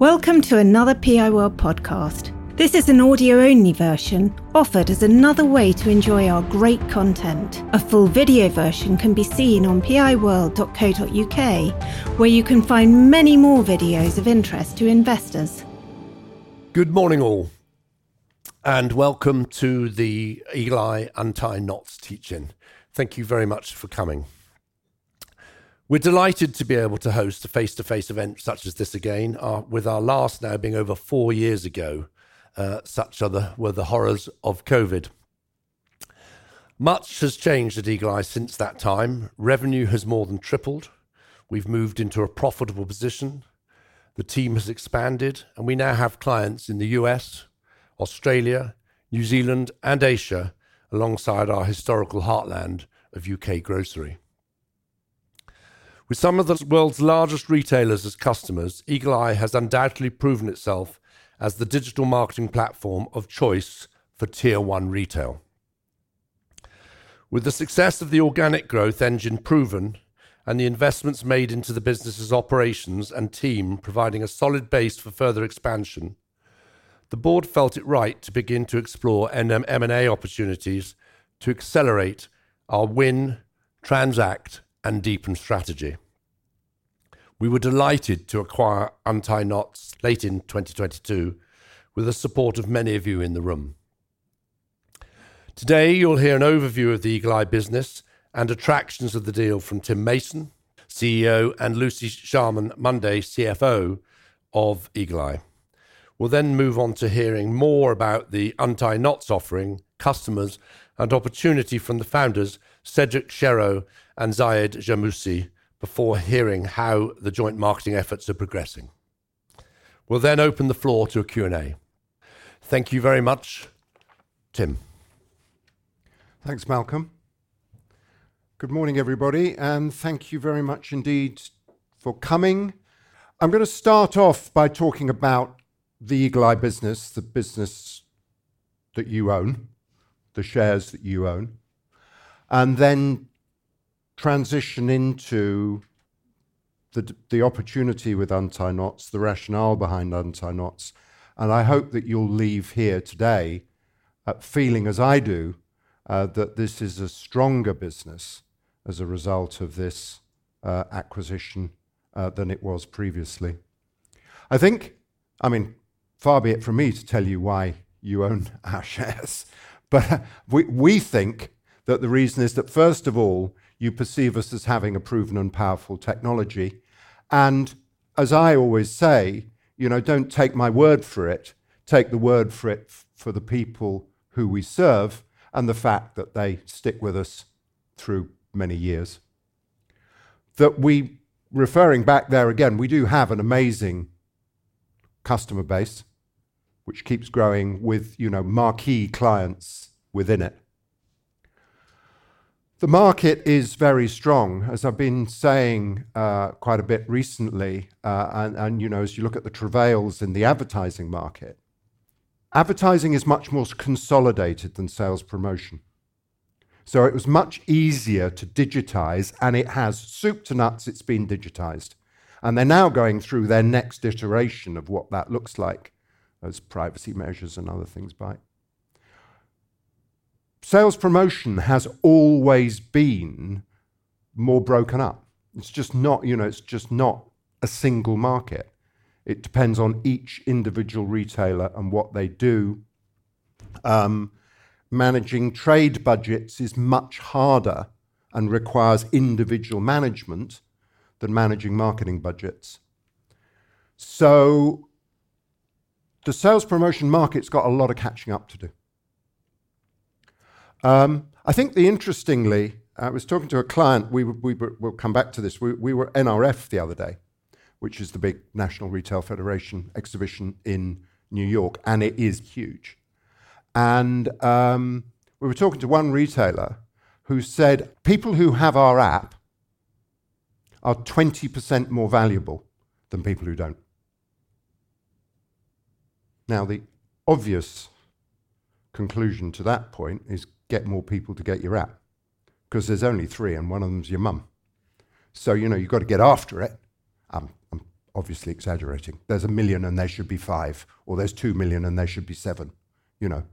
Welcome to another PI World podcast. This is an audio-only version, offered as another way to enjoy our great content. A full video version can be seen on piworld.co.uk, where you can find many more videos of interest to investors. Good morning all, and welcome to the Eagle Eye Untie Knots teach-in. Thank you very much for coming. We're delighted to be able to host a face-to-face event such as this again, with our last now being over 4 years ago. Such were the horrors of COVID. Much has changed at Eagle Eye since that time. Revenue has more than tripled. We've moved into a profitable position. The team has expanded, and we now have clients in the US, Australia, New Zealand, and Asia, alongside our historical heartland of UK grocery. With some of the world's largest retailers as customers, Eagle Eye has undoubtedly proven itself as the digital marketing platform of choice for Tier 1 retail. With the success of the organic growth engine proven and the investments made into the business's operations and team providing a solid base for further expansion, the board felt it right to begin to explore M&A opportunities to accelerate our win, transact, and deepen strategy. We were delighted to acquire Untie Knots late in 2022 with the support of many of you in the room. Today, you'll hear an overview of the Eagle Eye business and attractions of the deal from Tim Mason, CEO, and Lucy Sharman, Monday, CFO of Eagle Eye. We'll then move on to hearing more about the Untie Knots offering, customers, and opportunity from the founders, Cédric Chéreau and Zayed Jamoussi, before hearing how the joint marketing efforts are progressing. We'll then open the floor to a Q&A. Thank you very much, Tim. Thanks, Malcolm. Good morning, everybody, and thank you very much indeed for coming. I'm going to start off by talking about the Eagle Eye business, the business that you own, the shares that you own, and then transition into the opportunity with Untie Knots, the rationale behind Untie Knots. And I hope that you'll leave here today feeling, as I do, that this is a stronger business as a result of this acquisition than it was previously. I mean, far be it from me to tell you why you own our shares, but we think that the reason is that, first of all, you perceive us as having a proven and powerful technology. And as I always say, you know, don't take my word for it. Take the word for it for the people who we serve and the fact that they stick with us through many years. That we, referring back there again, we do have an amazing customer base, which keeps growing with, you know, marquee clients within it. The market is very strong, as I've been saying quite a bit recently, and you know, as you look at the travails in the advertising market, advertising is much more consolidated than sales promotion. So it was much easier to digitize, and it has, soup to nuts, it's been digitized. And they're now going through their next iteration of what that looks like, as privacy measures and other things by. Sales promotion has always been more broken up. It's just not, you know, it's just not a single market. It depends on each individual retailer and what they do. Managing trade budgets is much harder and requires individual management than managing marketing budgets. So the sales promotion market's got a lot of catching up to do. I think interestingly, I was talking to a client, we'll come back to this, we were NRF the other day, which is the big National Retail Federation exhibition in New York, and it is huge. And we were talking to one retailer who said, people who have our app are 20% more valuable than people who don't. Now, the obvious conclusion to that point is, get more people to get your app, because there's only three and one of them's your mum. So, you know, you've got to get after it. I'm obviously exaggerating. There's 1 million and there should be 5, or there's 2 million and there should be 7, you know.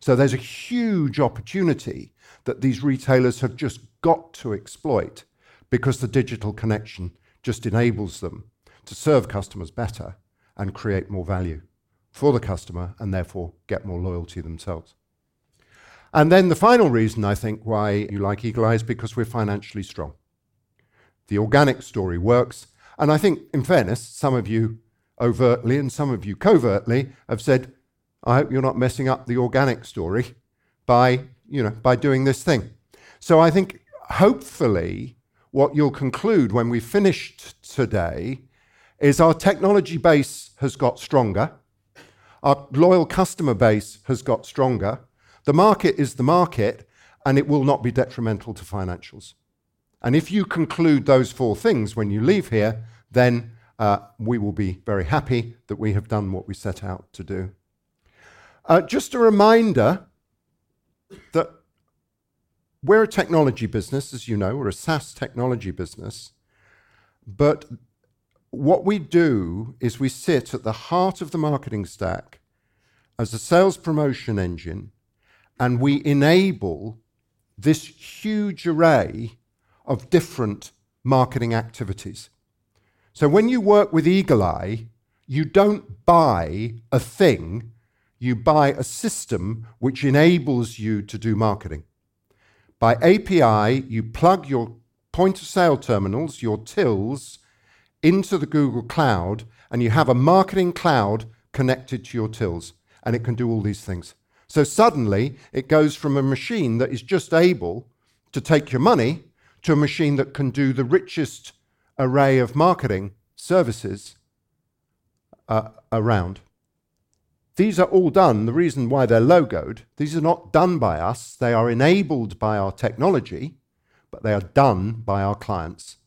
So there's a huge opportunity that these retailers have just got to exploit, because the digital connection just enables them to serve customers better and create more value for the customer, and therefore get more loyalty themselves. And then the final reason, I think, why you like Eagle Eye is because we're financially strong. The organic story works. And I think, in fairness, some of you overtly and some of you covertly have said, I hope you're not messing up the organic story by doing this thing. So I think, hopefully, what you'll conclude when we've finished today is our technology base has got stronger. Our loyal customer base has got stronger. The market is the market, and it will not be detrimental to financials. And if you conclude those 4 things when you leave here, then we will be very happy that we have done what we set out to do. Just a reminder that we're a technology business, as you know. We're a SaaS technology business. But what we do is we sit at the heart of the marketing stack as a sales promotion engine, and we enable this huge array of different marketing activities. So when you work with Eagle Eye, you don't buy a thing, you buy a system which enables you to do marketing. By API, you plug your point-of-sale terminals, your tills, into the Google Cloud, and you have a marketing cloud connected to your tills, and it can do all these things. So suddenly, it goes from a machine that is just able to take your money to a machine that can do the richest array of marketing services around. These are all done. The reason why they're logoed, these are not done by us. They are enabled by our technology, but they are done by our clients.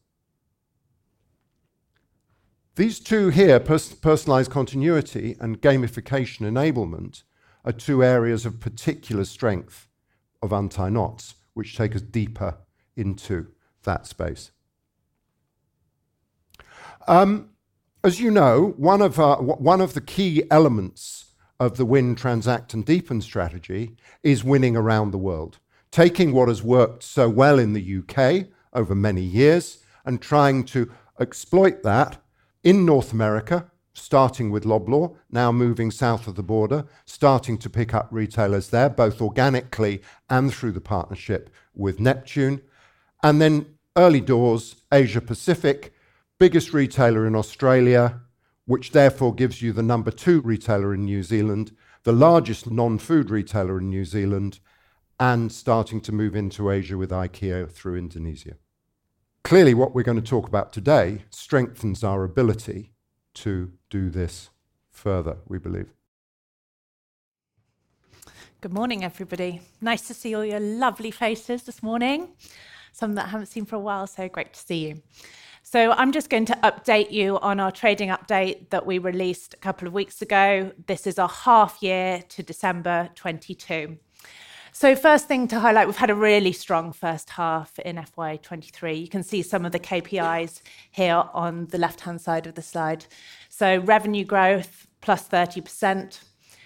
These two here, personalized continuity and gamification enablement, are 2 areas of particular strength of Untie Knots, which take us deeper into that space. As you know, one of the key elements of the win, transact, and deepen strategy is winning around the world, taking what has worked so well in the UK over many years and trying to exploit that in North America, starting with Loblaw, now moving south of the border, starting to pick up retailers there, both organically and through the partnership with Neptune. And then early doors, Asia Pacific, biggest retailer in Australia, which therefore gives you the number 2 retailer in New Zealand, the largest non-food retailer in New Zealand, and starting to move into Asia with IKEA through Indonesia. Clearly, what we're going to talk about today strengthens our ability to do this further, we believe. Good morning, everybody. Nice to see all your lovely faces this morning. Some that I haven't seen for a while, so great to see you. So I'm just going to update you on our trading update that we released a couple of weeks ago. This is our half year to December 22. So first thing to highlight, we've had a really strong first half in FY23. You can see some of the KPIs here on the left-hand side of the slide. So revenue growth, plus 30%.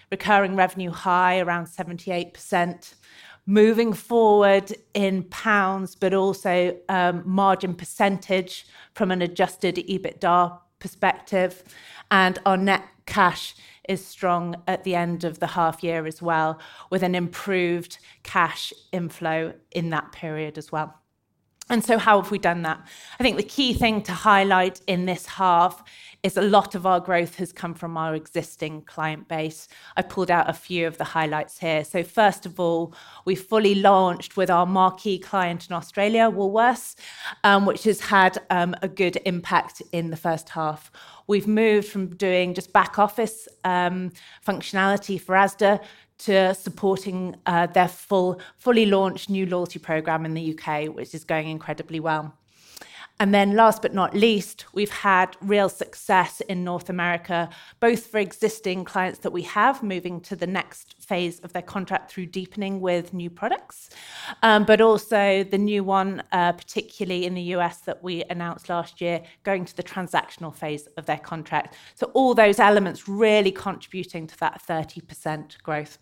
Recurring revenue high, around 78%. Moving forward in pounds, but also margin percentage from an adjusted EBITDA perspective. And our net cash is strong at the end of the half year as well, with an improved cash inflow in that period as well. And so how have we done that? I think the key thing to highlight in this half is a lot of our growth has come from our existing client base. I pulled out a few of the highlights here. So first of all, we fully launched with our marquee client in Australia, Woolworths, which has had a good impact in the first half. We've moved from doing just back office functionality for ASDA to supporting their fully launched new loyalty program in the UK, which is going incredibly well. And then last but not least, we've had real success in North America, both for existing clients that we have moving to the next phase of their contract through deepening with new products, but also the new one, particularly in the US that we announced last year, going to the transactional phase of their contract. So all those elements really contributing to that 30% growth.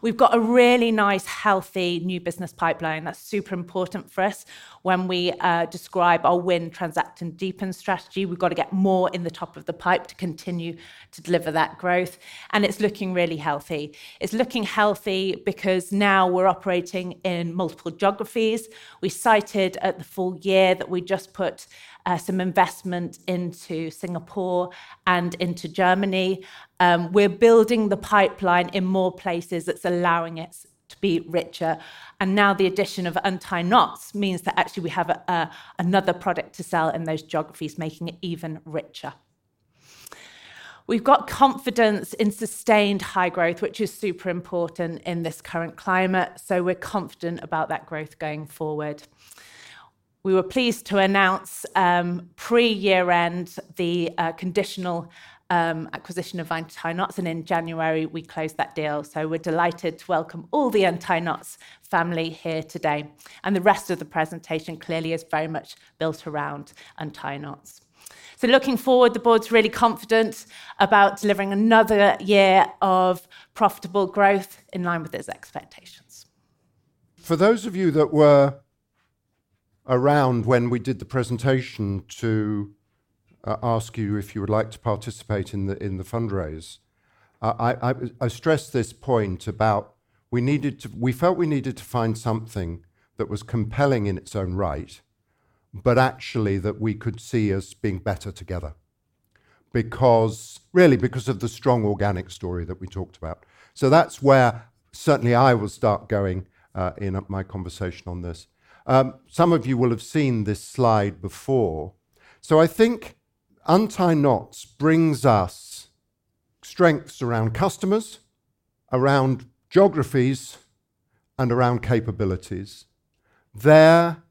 We've got a really nice, healthy new business pipeline. That's super important for us when we describe our win, transact and deepen strategy. We've got to get more in the top of the pipe to continue to deliver that growth. And it's looking really healthy. It's looking healthy because now we're operating in multiple geographies. We cited at the full year that we just put some investment into Singapore and into Germany. We're building the pipeline in more places that's allowing it to be richer. And now the addition of Untie Knots means that actually we have another product to sell in those geographies, making it even richer. We've got confidence in sustained high growth, which is super important in this current climate. So we're confident about that growth going forward. We were pleased to announce pre-year end the conditional acquisition of Untie Knots, and in January we closed that deal. So we're delighted to welcome all the Untie Knots family here today. And the rest of the presentation clearly is very much built around Untie Knots. So looking forward, the board's really confident about delivering another year of profitable growth in line with its expectations. For those of you that were around when we did the presentation to ask you if you would like to participate in the fundraise, I stressed this point about we felt we needed to find something that was compelling in its own right, but actually that we could see as being better together, because of the strong organic story that we talked about. So that's where certainly I will start going in my conversation on this. Some of you will have seen this slide before. So I think Untie Knots brings us strengths around customers, around geographies, and around capabilities. Their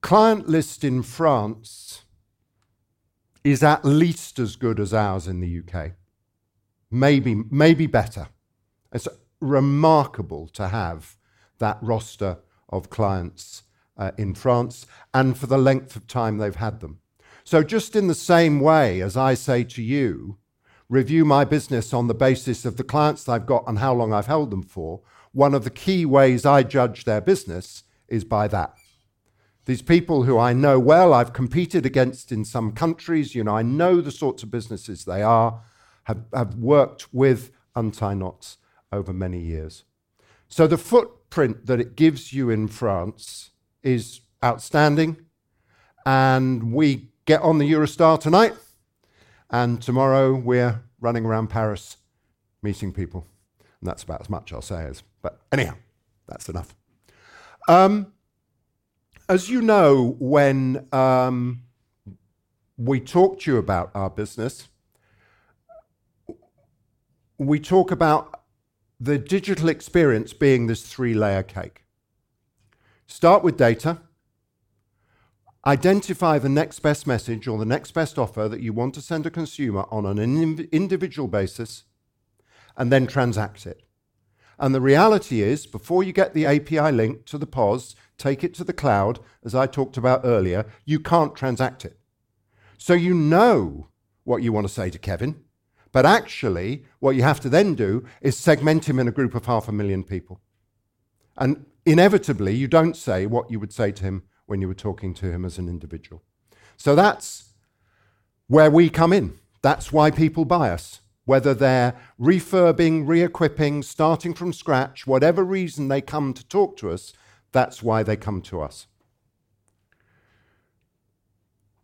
client list in France is at least as good as ours in the UK, maybe better. It's remarkable to have that roster of clients in France, and for the length of time they've had them. So just in the same way as I say to you, review my business on the basis of the clients I've got and how long I've held them for, one of the key ways I judge their business is by that. These people who I know well, I've competed against in some countries, I know the sorts of businesses they are, have worked with Untie Knots over many years. So the footprint that it gives you in France is outstanding, and we get on the Eurostar tonight, and tomorrow we're running around Paris meeting people, and that's about as much I'll say as, but anyhow, that's enough. As you know, when we talk to you about our business, we talk about the digital experience being this three-layer cake. Start with data. Identify the next best message or the next best offer that you want to send a consumer on an individual basis, and then transact it. And the reality is, before you get the API link to the POS, take it to the cloud, as I talked about earlier, you can't transact it. So you know what you want to say to Kevin. But actually, what you have to then do is segment him in a group of 500,000 people. And inevitably, you don't say what you would say to him when you were talking to him as an individual. So that's where we come in. That's why people buy us. Whether they're refurbing, re-equipping, starting from scratch, whatever reason they come to talk to us, that's why they come to us.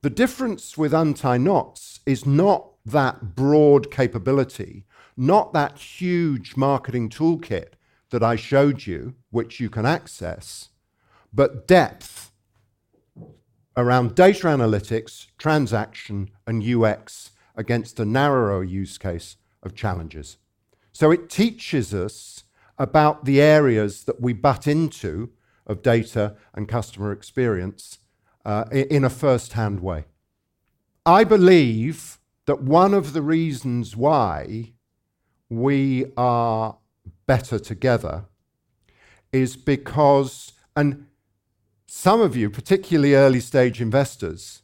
The difference with Untie Knots is not that broad capability, not that huge marketing toolkit that I showed you, which you can access, but depth around data analytics, transaction, and UX against a narrower use case of challenges. So it teaches us about the areas that we butt into of data and customer experience in a first-hand way. I believe that one of the reasons why we are better together is because, and some of you, particularly early-stage investors,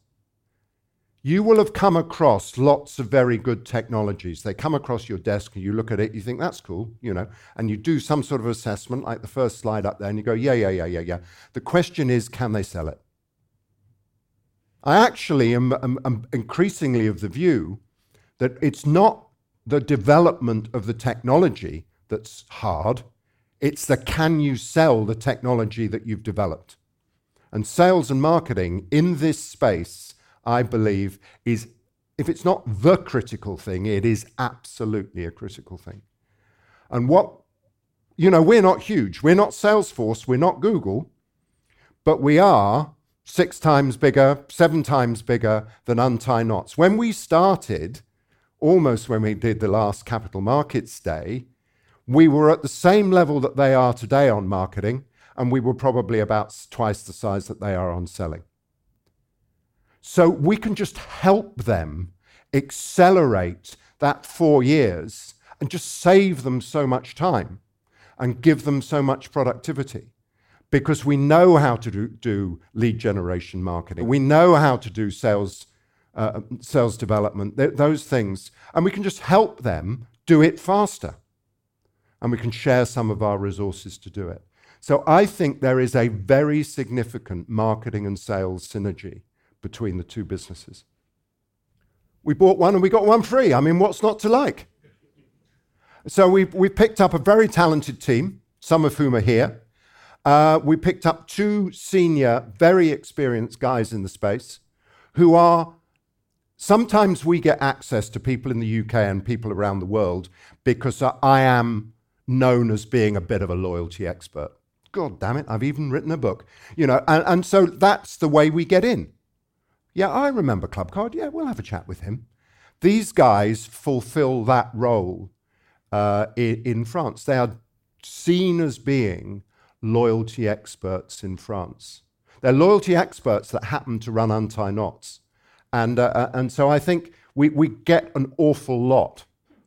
you will have come across lots of very good technologies. They come across your desk and you look at it, you think, that's cool, you know, and you do some sort of assessment, like the first slide up there, and you go, yeah. The question is, can they sell it? I actually am increasingly of the view that it's not the development of the technology that's hard, it's the can you sell the technology that you've developed. And sales and marketing in this space, I believe, is, if it's not the critical thing, it is absolutely a critical thing. And what, you know, we're not huge. We're not Salesforce, we're not Google, but we are 6 times bigger, 7 times bigger than Untie Knots. When we started, almost when we did the last Capital Markets Day, we were at the same level that they are today on marketing, and we were probably about twice the size that they are on selling. So we can just help them accelerate that 4 years and just save them so much time and give them so much productivity, because we know how to do lead generation marketing. We know how to do sales development, those things. And we can just help them do it faster. And we can share some of our resources to do it. So I think there is a very significant marketing and sales synergy between the two businesses. We bought one and we got one free. I mean, what's not to like? So we picked up a very talented team, some of whom are here. We picked up 2 senior, very experienced guys in the space who are, sometimes we get access to people in the UK and people around the world because I am known as being a bit of a loyalty expert. God damn it, I've even written a book. You know, and so that's the way we get in. Yeah, I remember Club Card. Yeah, we'll have a chat with him. These guys fulfill that role in France. They are seen as being loyalty experts in France. They're loyalty experts that happen to run Untie Knots. And so I think we get an awful lot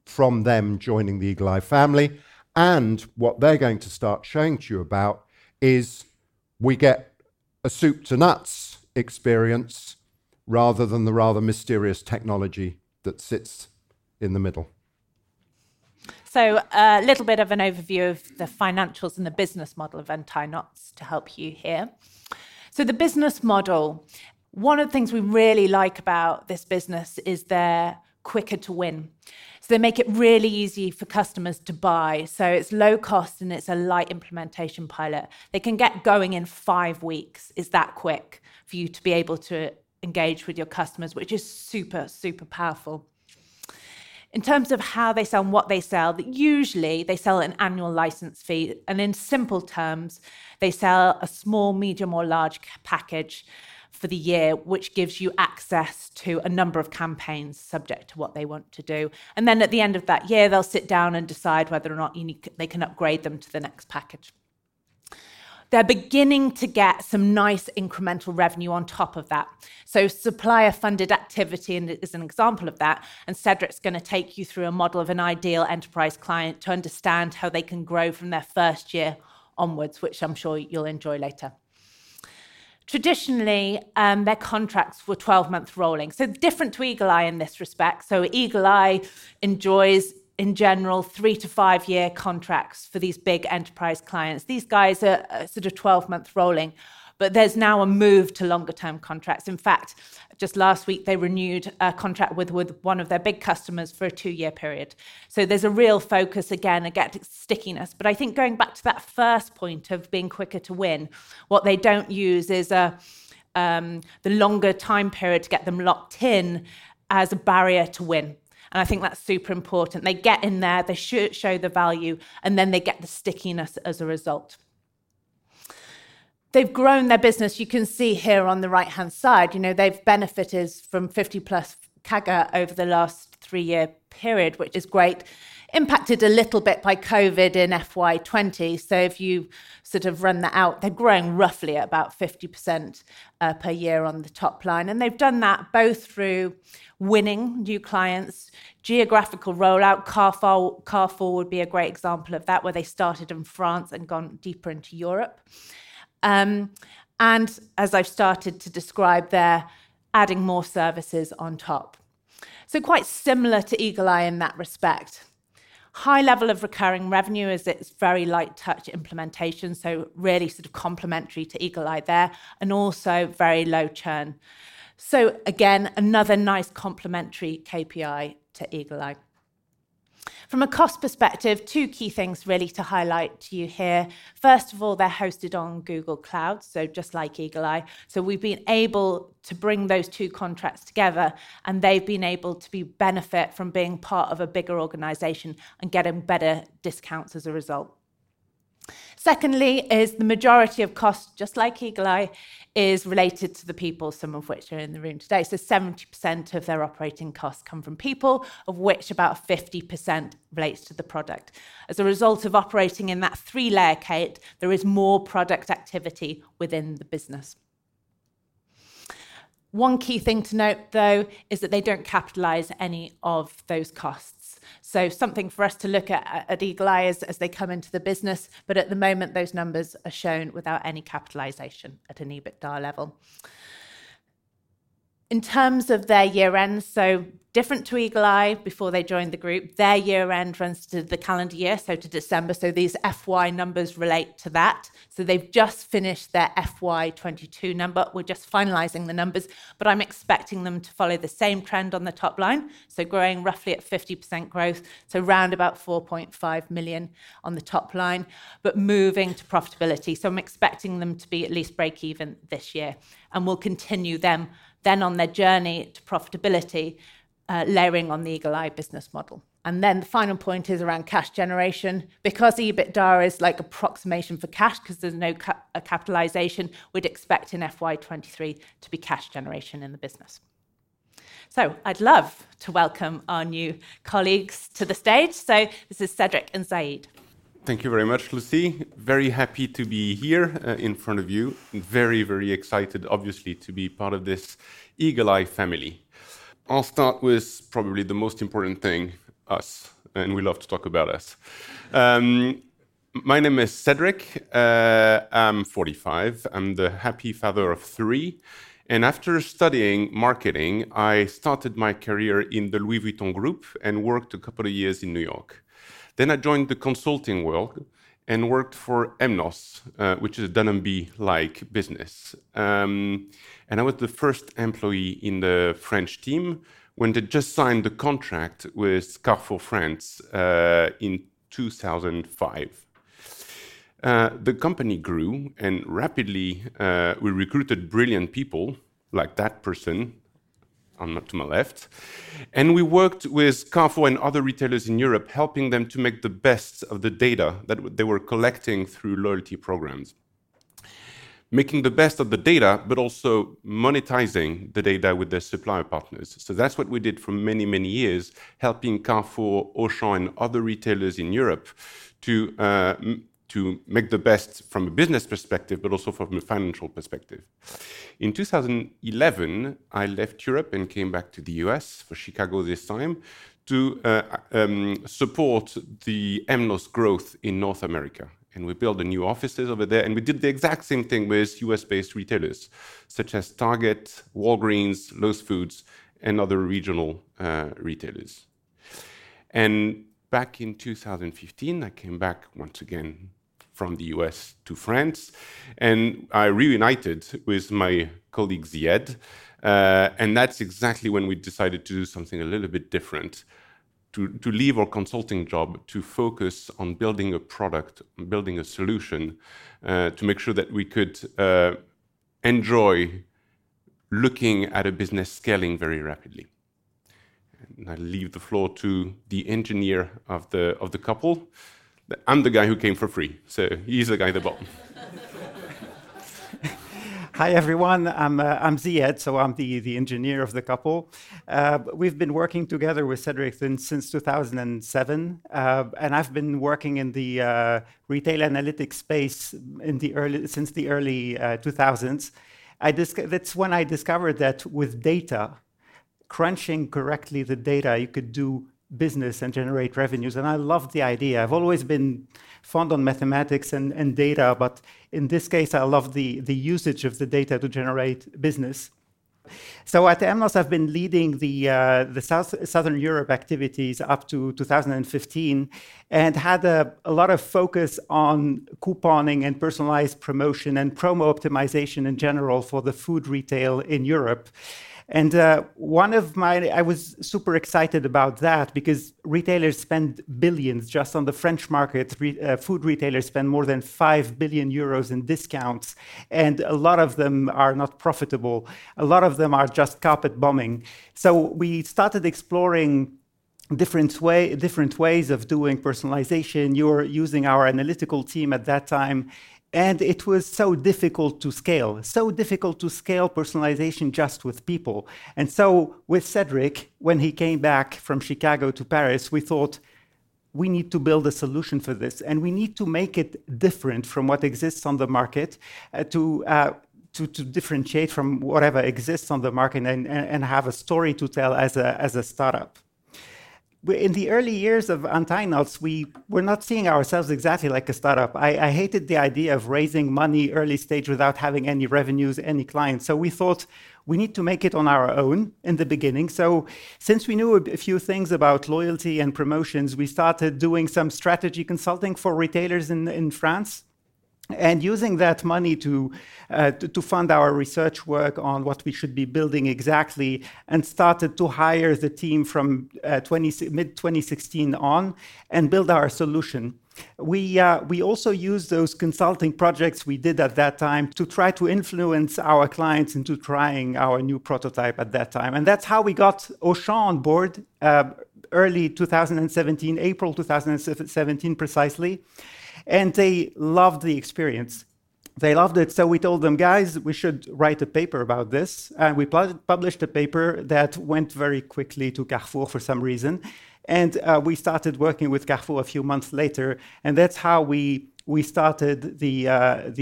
from them joining the Eagle Eye family. And what they're going to start showing to you about is we get a soup to nuts experience rather than the rather mysterious technology that sits in the middle. So a little bit of an overview of the financials and the business model of Untie Knots to help you here. So the business model, one of the things we really like about this business is they're quicker to win. So they make it really easy for customers to buy. So it's low cost and it's a light implementation pilot. They can get going in 5 weeks. It's that quick for you to be able to engage with your customers, which is super, super powerful. In terms of how they sell and what they sell, usually they sell an annual license fee. And in simple terms, they sell a small, medium, or large package for the year, which gives you access to a number of campaigns subject to what they want to do. And then at the end of that year, they'll sit down and decide whether or not they can upgrade them to the next package. They're beginning to get some nice incremental revenue on top of that. So supplier-funded activity is an example of that. And Cedric's going to take you through a model of an ideal enterprise client to understand how they can grow from their first year onwards, which I'm sure you'll enjoy later. Traditionally, their contracts were 12-month rolling. So different to Eagle Eye in this respect. So Eagle Eye enjoys, in general, 3 to 5 year contracts for these big enterprise clients. These guys are sort of 12-month rolling, but there's now a move to longer term contracts. In fact, just last week, they renewed a contract with one of their big customers for a 2-year period. So there's a real focus, again, against stickiness. But I think going back to that first point of being quicker to win, what they don't use is the longer time period to get them locked in as a barrier to win. And I think that's super important. They get in there, they show the value, and then they get the stickiness as a result. They've grown their business. You can see here on the right-hand side, you know, they've benefited from 50+ CAGR over the last 3-year period, which is great. impacted a little bit by COVID in FY20. So if you sort of run that out, they're growing roughly at about 50% per year on the top line. And they've done that both through winning new clients, geographical rollout. Carrefour would be a great example of that, where they started in France and gone deeper into Europe. And as I've started to describe, they're adding more services on top. So quite similar to Eagle Eye in that respect. High level of recurring revenue as it's very light touch implementation, so really sort of complementary to Eagle Eye there, and also very low churn. So again, another nice complementary KPI to Eagle Eye. From a cost perspective, two key things really to highlight to you here. First of all, they're hosted on Google Cloud, so just like Eagle Eye. So we've been able to bring those two contracts together, and they've been able to benefit from being part of a bigger organisation and getting better discounts as a result. Secondly is the majority of costs, just like Eagle Eye, is related to the people, some of which are in the room today. So 70% of their operating costs come from people, of which about 50% relates to the product. As a result of operating in that three-layer cake, there is more product activity within the business. One key thing to note, though, is that they don't capitalise any of those costs. So something for us to look at Eagle Eye as they come into the business. But at the moment, those numbers are shown without any capitalisation at an EBITDA level. In terms of their year-end, so different to Eagle Eye before they joined the group, their year-end runs to the calendar year, so to December. So these FY numbers relate to that. So they've just finished their FY22 number. We're just finalising the numbers, but I'm expecting them to follow the same trend on the top line, so growing roughly at 50% growth, so round about 4.5 million on the top line, but moving to profitability. So I'm expecting them to be at least break-even this year, and we'll continue them then on their journey to profitability, layering on the Eagle Eye business model. And then the final point is around cash generation. Because EBITDA is like approximation for cash, because there's no capitalisation, we'd expect in FY23 to be cash generation in the business. So I'd love to welcome our new colleagues to the stage. So this is Cédric and Zayed. Thank you very much, Lucy. Very happy to be here in front of you. Very, very excited, obviously, to be part of this Eagle Eye family. I'll start with probably the most important thing, us, and we love to talk about us. My name is Cédric. I'm 45. I'm the happy father of three. And after studying marketing, I started my career in the Louis Vuitton Group and worked a couple of years in New York. Then I joined the consulting world and worked for Emnos, which is a Dunhamby-like business. And I was the first employee in the French team when they just signed the contract with Carrefour France in 2005. The company grew, and rapidly we recruited brilliant people like that person, I'm not to my left. And we worked with Carrefour and other retailers in Europe, helping them to make the best of the data that they were collecting through loyalty programs. Making the best of the data, but also monetizing the data with their supplier partners. So that's what we did for many, many years, helping Carrefour, Auchan, and other retailers in Europe to make the best from a business perspective, but also from a financial perspective. In 2011, I left Europe and came back to the US, for Chicago this time, to support the Emnos growth in North America. And we built the new offices over there, and we did the exact same thing with US-based retailers, such as Target, Walgreens, Lowe's Foods, and other regional retailers. And back in 2015, I came back once again from the US to France, and I reunited with my colleague Zayed, and that's exactly when we decided to do something a little bit different, to leave our consulting job to focus on building a product, building a solution, to make sure that we could enjoy looking at a business scaling very rapidly. And I leave the floor to the engineer of the couple. I'm the guy who came for free, so he's the guy that bought. Hi, everyone. I'm Zayed, so I'm the engineer of the couple. We've been working together with Cédric since 2007, and I've been working in the retail analytics space since the early 2000s. That's when I discovered that with data, crunching correctly the data, you could do business and generate revenues. And I loved the idea. I've always been fond on mathematics and data, but in this case, I love the usage of the data to generate business. So at Emnos, I've been leading the Southern Europe activities up to 2015 and had a lot of focus on couponing and personalized promotion and promo optimization in general for the food retail in Europe. And I was super excited about that because retailers spend billions just on the French market. Food retailers spend more than 5 billion euros in discounts, and a lot of them are not profitable. A lot of them are just carpet bombing. So we started exploring different ways of doing personalization. You were using our analytical team at that time. And it was so difficult to scale personalization just with people. And so with Cédric, when he came back from Chicago to Paris, we thought, we need to build a solution for this. And we need to make it different from what exists on the market to differentiate from whatever exists on the market and have a story to tell as a startup. In the early years of Untie Knots, we were not seeing ourselves exactly like a startup. I hated the idea of raising money early stage without having any revenues, any clients. So we thought we need to make it on our own in the beginning. So since we knew a few things about loyalty and promotions, we started doing some strategy consulting for retailers in France. And using that money to fund our research work on what we should be building exactly, and started to hire the team from mid-2016 on and build our solution. We also used those consulting projects we did at that time to try to influence our clients into trying our new prototype at that time. And that's how we got Auchan on board early 2017, April 2017 precisely. And they loved the experience. They loved it. So we told them, guys, we should write a paper about this. And we published a paper that went very quickly to Carrefour for some reason. And we started working with Carrefour a few months later. And that's how we started the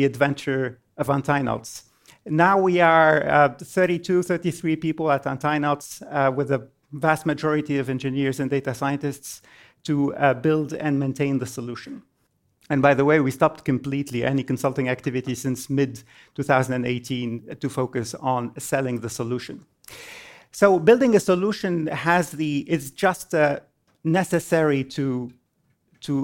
adventure of Untie Knots. Now we are 33 people at Untie Knots with a vast majority of engineers and data scientists to build and maintain the solution. And by the way, we stopped completely any consulting activity since mid-2018 to focus on selling the solution. So building a solution is just necessary to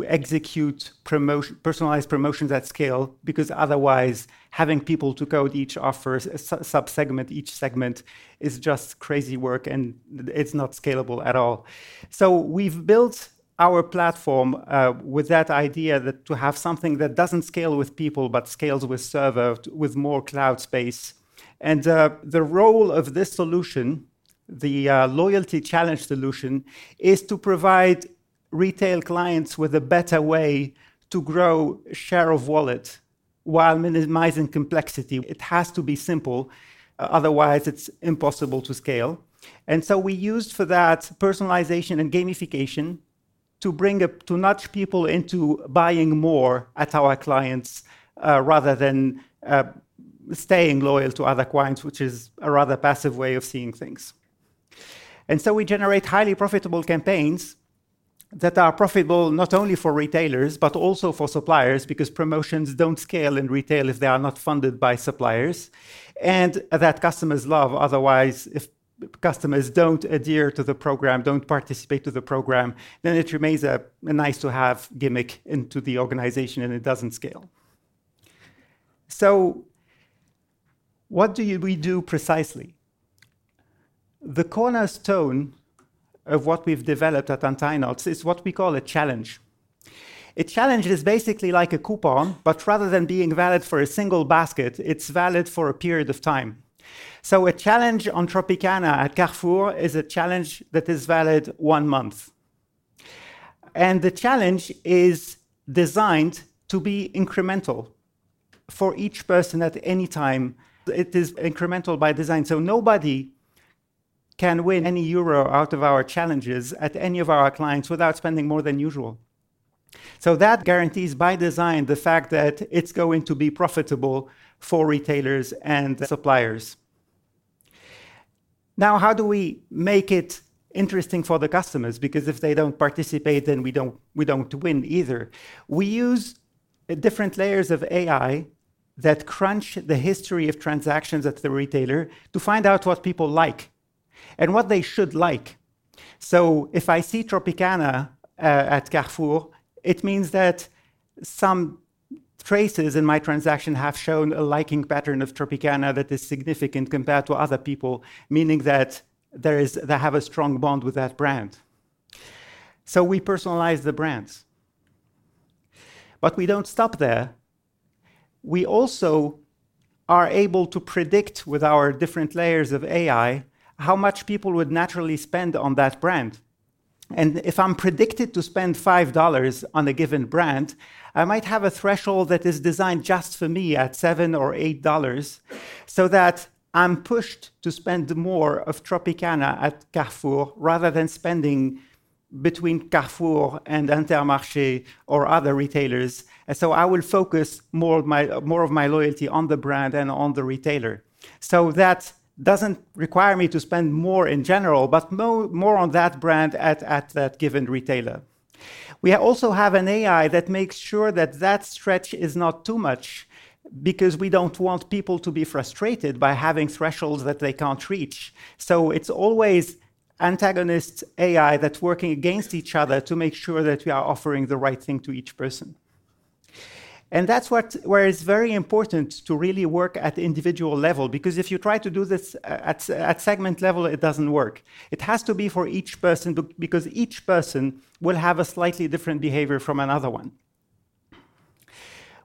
execute personalized promotions at scale, because otherwise having people to code each offer, each segment is just crazy work and it's not scalable at all. So we've built our platform with that idea that to have something that doesn't scale with people but scales with server, with more cloud space. And the role of this solution, the loyalty challenge solution, is to provide retail clients with a better way to grow share of wallet while minimizing complexity. It has to be simple, otherwise it's impossible to scale. And so we used for that personalization and gamification to nudge people into buying more at our clients rather than staying loyal to other clients, which is a rather passive way of seeing things. And so we generate highly profitable campaigns that are profitable not only for retailers, but also for suppliers, because promotions don't scale in retail if they are not funded by suppliers, and that customers love. Otherwise, if customers don't adhere to the program, don't participate to the program, then it remains a nice-to-have gimmick into the organization and it doesn't scale. So what do we do precisely? The cornerstone of what we've developed at Untie Knots is what we call a challenge. A challenge is basically like a coupon, but rather than being valid for a single basket, it's valid for a period of time. So a challenge on Tropicana at Carrefour is a challenge that is valid 1 month. And the challenge is designed to be incremental for each person at any time It is incremental by design. So nobody can win any euro out of our challenges at any of our clients without spending more than usual. So that guarantees by design the fact that it's going to be profitable for retailers and suppliers. Now, how do we make it interesting for the customers? Because if they don't participate, then we don't win either. We use different layers of AI that crunch the history of transactions at the retailer to find out what people like and what they should like. So if I see Tropicana at Carrefour, it means that some traces in my transaction have shown a liking pattern of Tropicana that is significant compared to other people, meaning that they have a strong bond with that brand. So we personalize the brands. But we don't stop there. We also are able to predict with our different layers of AI how much people would naturally spend on that brand. And if I'm predicted to spend $5 on a given brand, I might have a threshold that is designed just for me at $7 or $8 so that I'm pushed to spend more of Tropicana at Carrefour rather than spending between Carrefour and Intermarché or other retailers. And so I will focus more of my loyalty on the brand and on the retailer. So that doesn't require me to spend more in general, but more on that brand at that given retailer. We also have an AI that makes sure that stretch is not too much, because we don't want people to be frustrated by having thresholds that they can't reach. So it's always antagonist AI that's working against each other to make sure that we are offering the right thing to each person. And that's where it's very important to really work at individual level, because if you try to do this at segment level, it doesn't work. It has to be for each person, because each person will have a slightly different behavior from another one.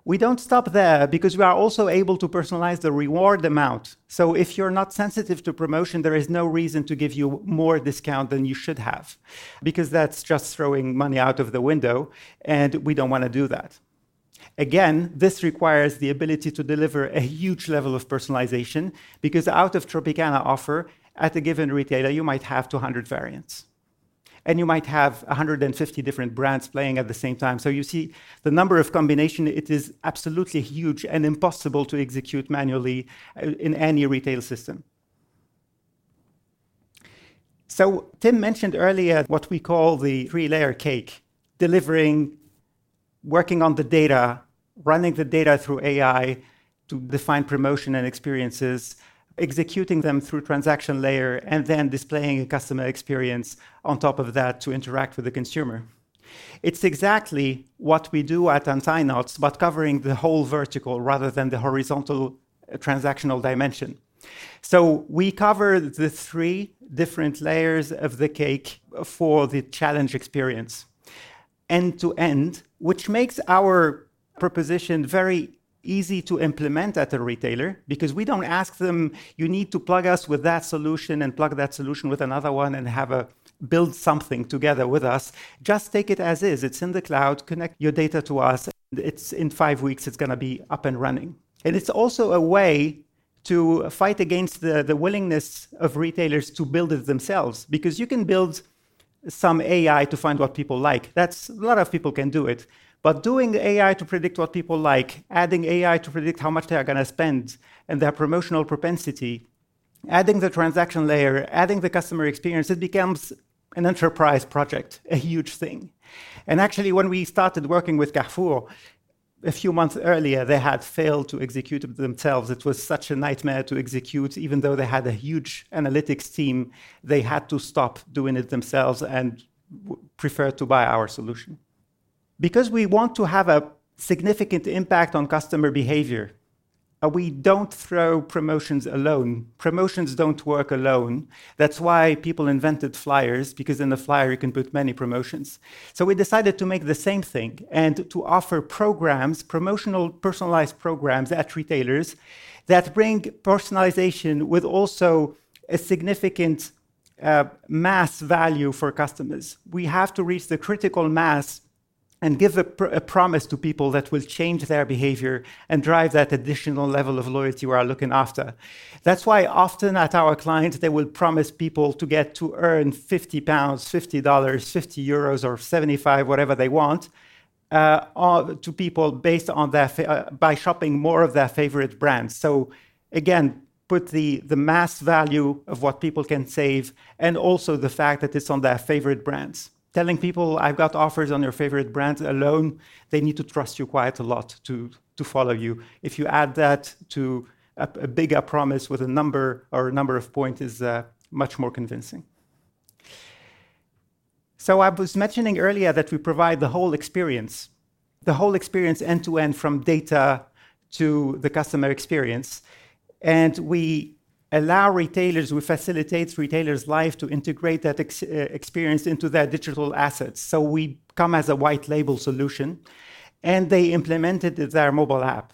We don't stop there, because we are also able to personalize the reward amount. So if you're not sensitive to promotion, there is no reason to give you more discount than you should have, because that's just throwing money out of the window, and we don't want to do that. Again, this requires the ability to deliver a huge level of personalization, because out of Tropicana offer, at a given retailer, you might have 200 variants. And you might have 150 different brands playing at the same time. So you see the number of combinations, it is absolutely huge and impossible to execute manually in any retail system. So Tim mentioned earlier what we call the three-layer cake: delivering, working on the data, running the data through AI to define promotion and experiences, executing them through transaction layer, and then displaying a customer experience on top of that to interact with the consumer. It's exactly what we do at Untie Knots, but covering the whole vertical rather than the horizontal transactional dimension. So we cover the three different layers of the cake for the challenge experience, end to end, which makes our proposition very easy to implement at a retailer, because we don't ask them, you need to plug us with that solution and plug that solution with another one and build something together with us. Just take it as is. It's in the cloud. Connect your data to us. It's in 5 weeks, it's going to be up and running. And it's also a way to fight against the willingness of retailers to build it themselves, because you can build some AI to find what people like. That's a lot of people can do it. But doing AI to predict what people like, adding AI to predict how much they are going to spend and their promotional propensity, adding the transaction layer, adding the customer experience, it becomes an enterprise project, a huge thing. And actually, when we started working with Carrefour a few months earlier, they had failed to execute it themselves. It was such a nightmare to execute. Even though they had a huge analytics team, they had to stop doing it themselves and preferred to buy our solution. Because we want to have a significant impact on customer behavior, we don't throw promotions alone. Promotions don't work alone. That's why people invented flyers, because in a flyer you can put many promotions. So we decided to make the same thing and to offer programs, promotional personalized programs at retailers that bring personalization with also a significant mass value for customers. We have to reach the critical mass and give a promise to people that will change their behavior and drive that additional level of loyalty we are looking after. That's why often at our clients, they will promise people to get to earn £50, $50, 50 euros, or 75, whatever they want, to people based on their by shopping more of their favorite brands. So again, put the mass value of what people can save and also the fact that it's on their favorite brands. Telling people, I've got offers on your favorite brands alone, they need to trust you quite a lot to follow you. If you add that to a bigger promise with a number or a number of points is much more convincing. So I was mentioning earlier that we provide the whole experience end-to-end from data to the customer experience. And we allow retailers, we facilitate retailers' life to integrate that experience into their digital assets. So we come as a white label solution, and they implement it in their mobile app,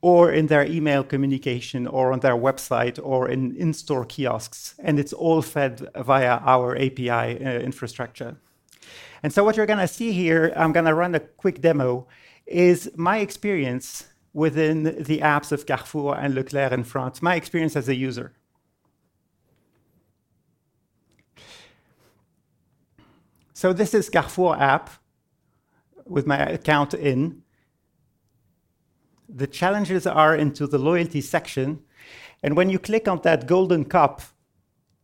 or in their email communication, or on their website, or in in-store kiosks. And it's all fed via our API infrastructure. And so what you're going to see here, I'm going to run a quick demo, is my experience within the apps of Carrefour and Leclerc in France, my experience as a user. So this is Carrefour app with my account in. The challenges are into the loyalty section. And when you click on that golden cup,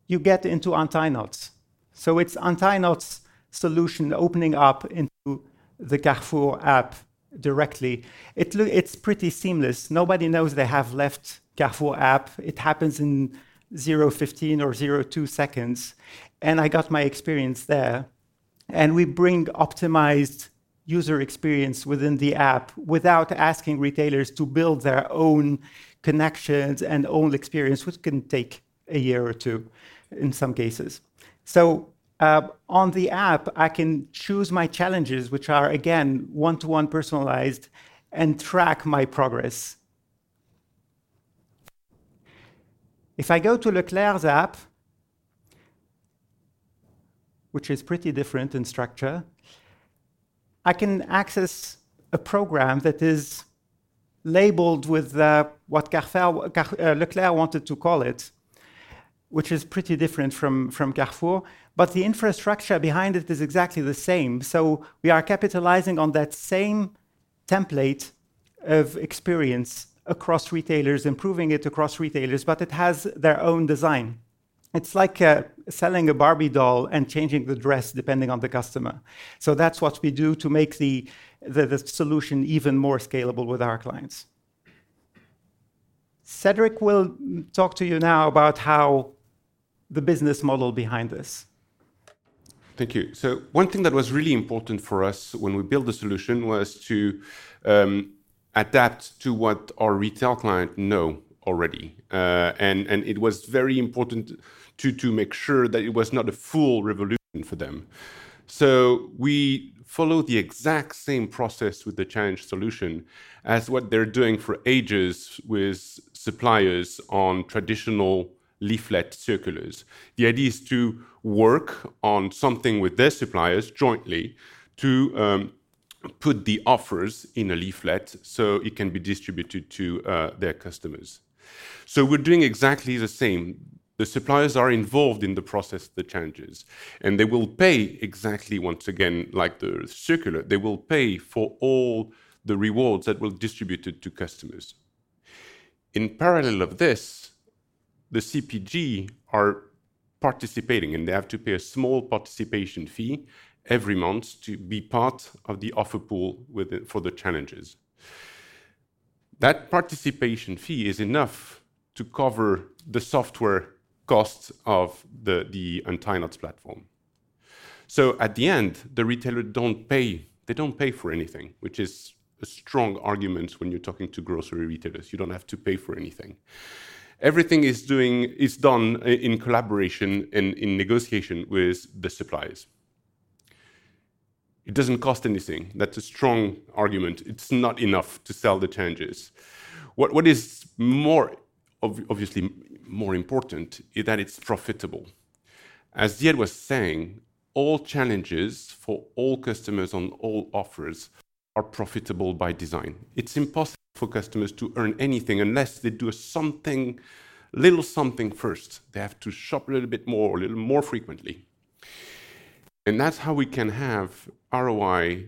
you get into Untie Knots. So it's Untie Knots solution opening up into the Carrefour app directly. It's pretty seamless. Nobody knows they have left Carrefour app. It happens in 0.15 or 0.2 seconds. And I got my experience there. And we bring optimized user experience within the app without asking retailers to build their own connections and own experience, which can take a year or two in some cases. So on the app, I can choose my challenges, which are, again, one-to-one personalized, and track my progress. If I go to Leclerc's app, which is pretty different in structure, I can access a program that is labeled with what Leclerc wanted to call it, which is pretty different from Carrefour, but the infrastructure behind it is exactly the same. So we are capitalizing on that same template of experience across retailers, improving it across retailers, but it has their own design. It's like selling a Barbie doll and changing the dress depending on the customer. So that's what we do to make the solution even more scalable with our clients. Cédric will talk to you now about how the business model behind this. Thank you. So one thing that was really important for us when we built the solution was to adapt to what our retail client know already. And it was very important to make sure that it was not a full revolution for them. So we follow the exact same process with the challenge solution as what they're doing for ages with suppliers on traditional leaflet circulars. The idea is to work on something with their suppliers jointly to put the offers in a leaflet so it can be distributed to their customers. So we're doing exactly the same. The suppliers are involved in the process of the challenges, and they will pay exactly, once again, like the circular, they will pay for all the rewards that will be distributed to customers. In parallel of this, the CPG are participating, and they have to pay a small participation fee every month to be part of the offer pool for the challenges. That participation fee is enough to cover the software costs of the Untie Knots platform. So at the end, the retailer don't pay for anything, which is a strong argument when you're talking to grocery retailers. You don't have to pay for anything. Everything is done in collaboration and in negotiation with the suppliers. It doesn't cost anything. That's a strong argument. It's not enough to sell the changes. What is more obviously more important is that it's profitable. As Ziad was saying, all challenges for all customers on all offers are profitable by design. It's impossible for customers to earn anything unless they do something, little something first. They have to shop a little bit more, a little more frequently. And that's how we can have ROI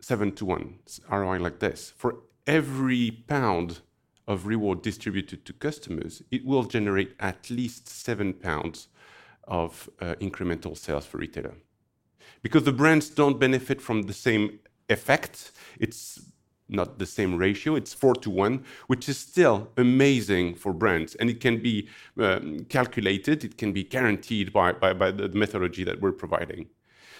7 to 1, ROI like this. For every pound of reward distributed to customers, it will generate at least 7 pounds of incremental sales for retailer. Because the brands don't benefit from the same effect, it's not the same ratio, it's 4 to 1, which is still amazing for brands. And it can be calculated, it can be guaranteed by the methodology that we're providing.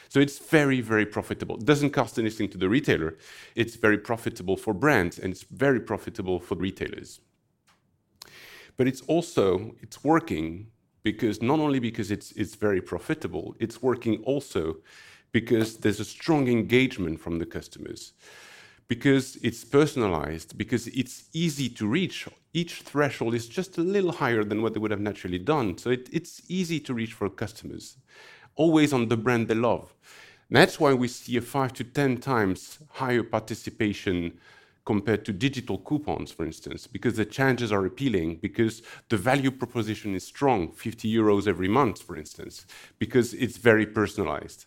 So it's very, very profitable. It doesn't cost anything to the retailer. It's very profitable for brands and it's very profitable for retailers. But it's working because not only because it's very profitable, it's working also because there's a strong engagement from the customers, because it's personalized, because it's easy to reach. Each threshold is just a little higher than what they would have naturally done. So it's easy to reach for customers, always on the brand they love. And that's why we see a 5 to 10 times higher participation compared to digital coupons, for instance, because the changes are appealing, because the value proposition is strong, 50 euros every month, for instance, because it's very personalized.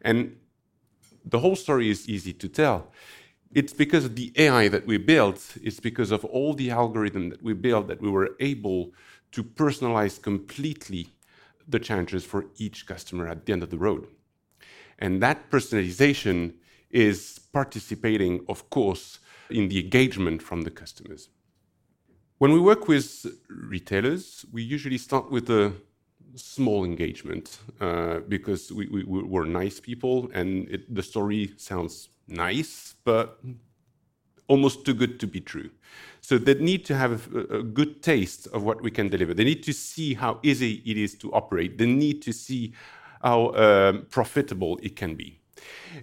And the whole story is easy to tell. It's because of the AI that we built, it's because of all the algorithm that we built that we were able to personalize completely the changes for each customer at the end of the road. And that personalization is participating, of course, in the engagement from the customers. When we work with retailers, we usually start with a small engagement because we're nice people and the story sounds nice, but almost too good to be true. So they need to have a good taste of what we can deliver. They need to see how easy it is to operate. They need to see how profitable it can be.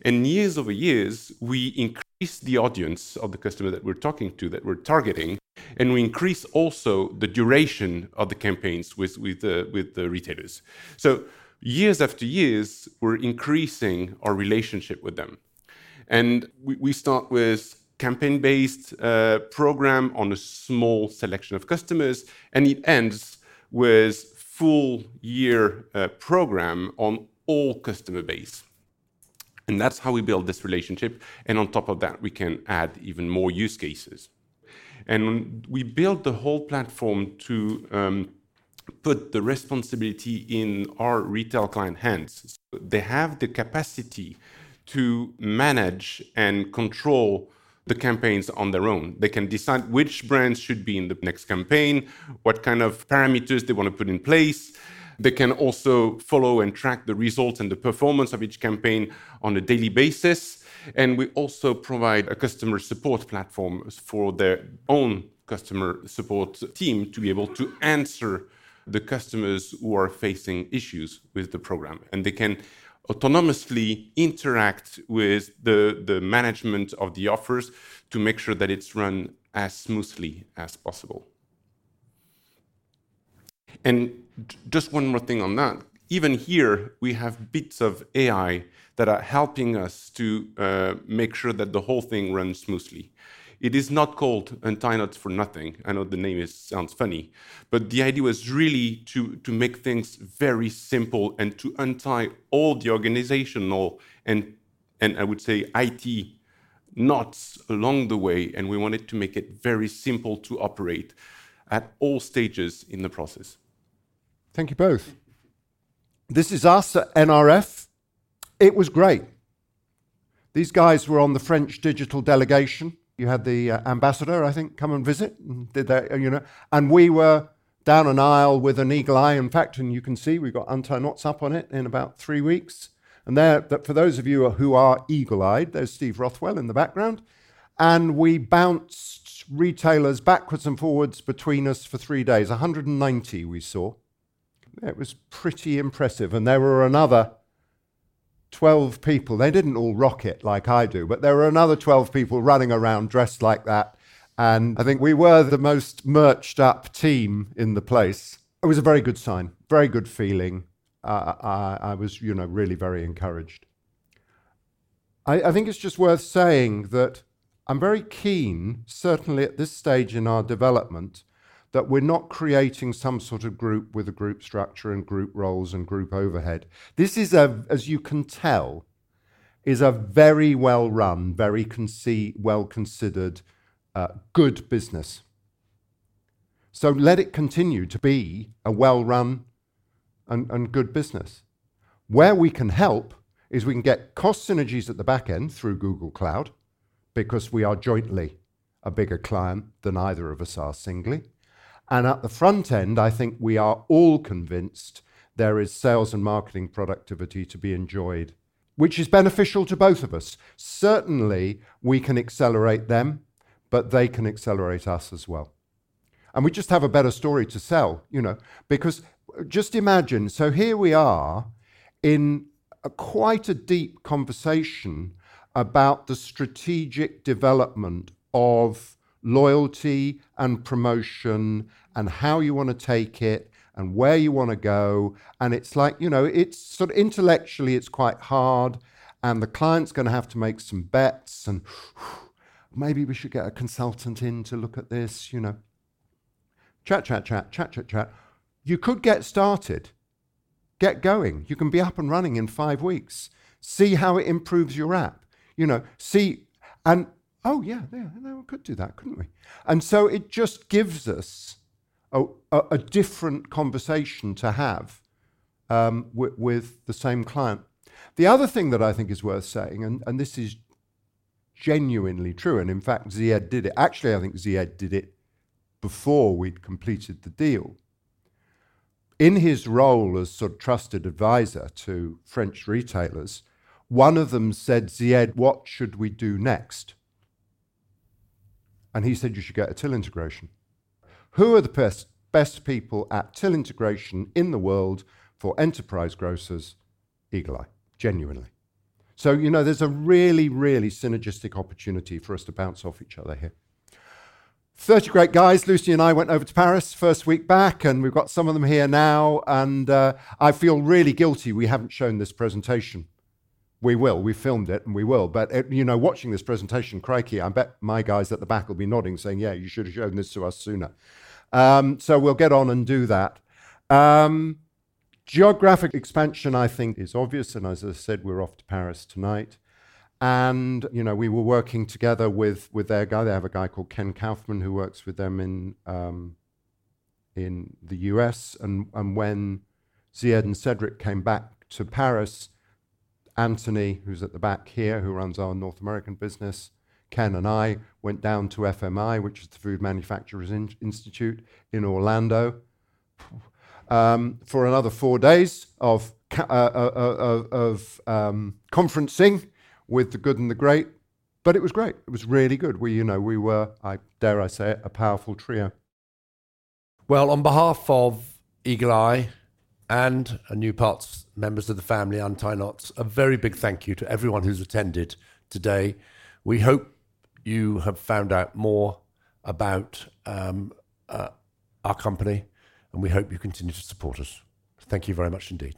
And years over years, we increase the audience of the customer that we're talking to, that we're targeting, and we increase also the duration of the campaigns with the retailers. So years after years, we're increasing our relationship with them. And we start with campaign-based program on a small selection of customers, and it ends with full-year program on all customer base. And that's how we build this relationship. And on top of that, we can add even more use cases. And we build the whole platform to put the responsibility in our retail client hands. So they have the capacity to manage and control the campaigns on their own. They can decide which brands should be in the next campaign, what kind of parameters they want to put in place. They can also follow and track the results and the performance of each campaign on a daily basis. And we also provide a customer support platform for their own customer support team to be able to answer the customers who are facing issues with the program. And they can autonomously interact with the management of the offers to make sure that it's run as smoothly as possible. And just one more thing on that. Even here, we have bits of AI that are helping us to make sure that the whole thing runs smoothly. It is not called Untie Knots for nothing. I know the name sounds funny, but the idea was really to make things very simple and to untie all the organizational and I would say IT knots along the way. And we wanted to make it very simple to operate at all stages in the process. Thank you both. This is us at NRF. It was great. These guys were on the French digital delegation. You had the ambassador, I think, come and visit and did that, you know. And we were down an aisle with an eagle eye, in fact, and you can see we've got Untie Knots up on it in about 3 weeks. And there, for those of you who are eagle-eyed, there's Steve Rothwell in the background. And we bounced retailers backwards and forwards between us for 3 days. 190 we saw. It was pretty impressive. And there were another 12 people. They didn't all rock it like I do, but there were another 12 people running around dressed like that. And I think we were the most merched up team in the place. It was a very good sign, very good feeling. I was, you know, really very encouraged. I think it's just worth saying that I'm very keen, certainly at this stage in our development, that we're not creating some sort of group with a group structure and group roles and group overhead. This is, as you can tell, is a very well-run, very well-considered, good business. So let it continue to be a well-run and good business. Where we can help is we can get cost synergies at the back end through Google Cloud, because we are jointly a bigger client than either of us are singly. And at the front end, I think we are all convinced there is sales and marketing productivity to be enjoyed, which is beneficial to both of us. Certainly, we can accelerate them, but they can accelerate us as well. And we just have a better story to sell, you know, because just imagine, so here we are in quite a deep conversation about the strategic development of loyalty and promotion and how you want to take it and where you want to go. And it's like, you know, it's sort of intellectually, it's quite hard, and the client's going to have to make some bets, and maybe we should get a consultant in to look at this, you know. Chat. You could get started. Get going. You can be up and running in 5 weeks. See how it improves your app. You know, see, and oh yeah, we could do that, couldn't we? And so it just gives us a different conversation to have with the same client. The other thing that I think is worth saying, and this is genuinely true, and in fact, Zayed did it. Actually, I think Zayed did it before we'd completed the deal. In his role as sort of trusted advisor to French retailers, one of them said, Zayed, what should we do next? And he said, you should get a till integration. Who are the best people at till integration in the world for enterprise grocers? Eagle Eye, genuinely. So, you know, there's a really, really synergistic opportunity for us to bounce off each other here. 30 great guys. Lucy and I went over to Paris first week back, and we've got some of them here now. And I feel really guilty we haven't shown this presentation. We will. We filmed it, and we will. But, you know, watching this presentation, crikey, I bet my guys at the back will be nodding, saying, yeah, you should have shown this to us sooner. So we'll get on and do that. Geographic expansion, I think, is obvious. And as I said, we're off to Paris tonight. And, you know, we were working together with their guy. They have a guy called Ken Kaufman who works with them in the US. And when Zayed and Cédric came back to Paris, Anthony, who's at the back here, who runs our North American business, Ken and I went down to FMI, which is the Food Manufacturers Institute in Orlando, for another 4 days of conferencing with the good and the great, but it was great. It was really good. We were, dare I say it, a powerful trio. Well, on behalf of Eagle Eye and new parts members of the family, Untie Knots, a very big thank you to everyone who's attended today. We hope you have found out more about our company, and we hope you continue to support us. Thank you very much indeed.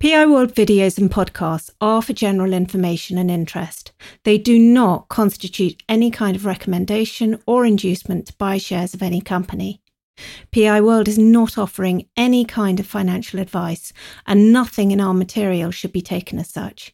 PI World videos and podcasts are for general information and interest. They do not constitute any kind of recommendation or inducement to buy shares of any company. PI World is not offering any kind of financial advice, and nothing in our material should be taken as such.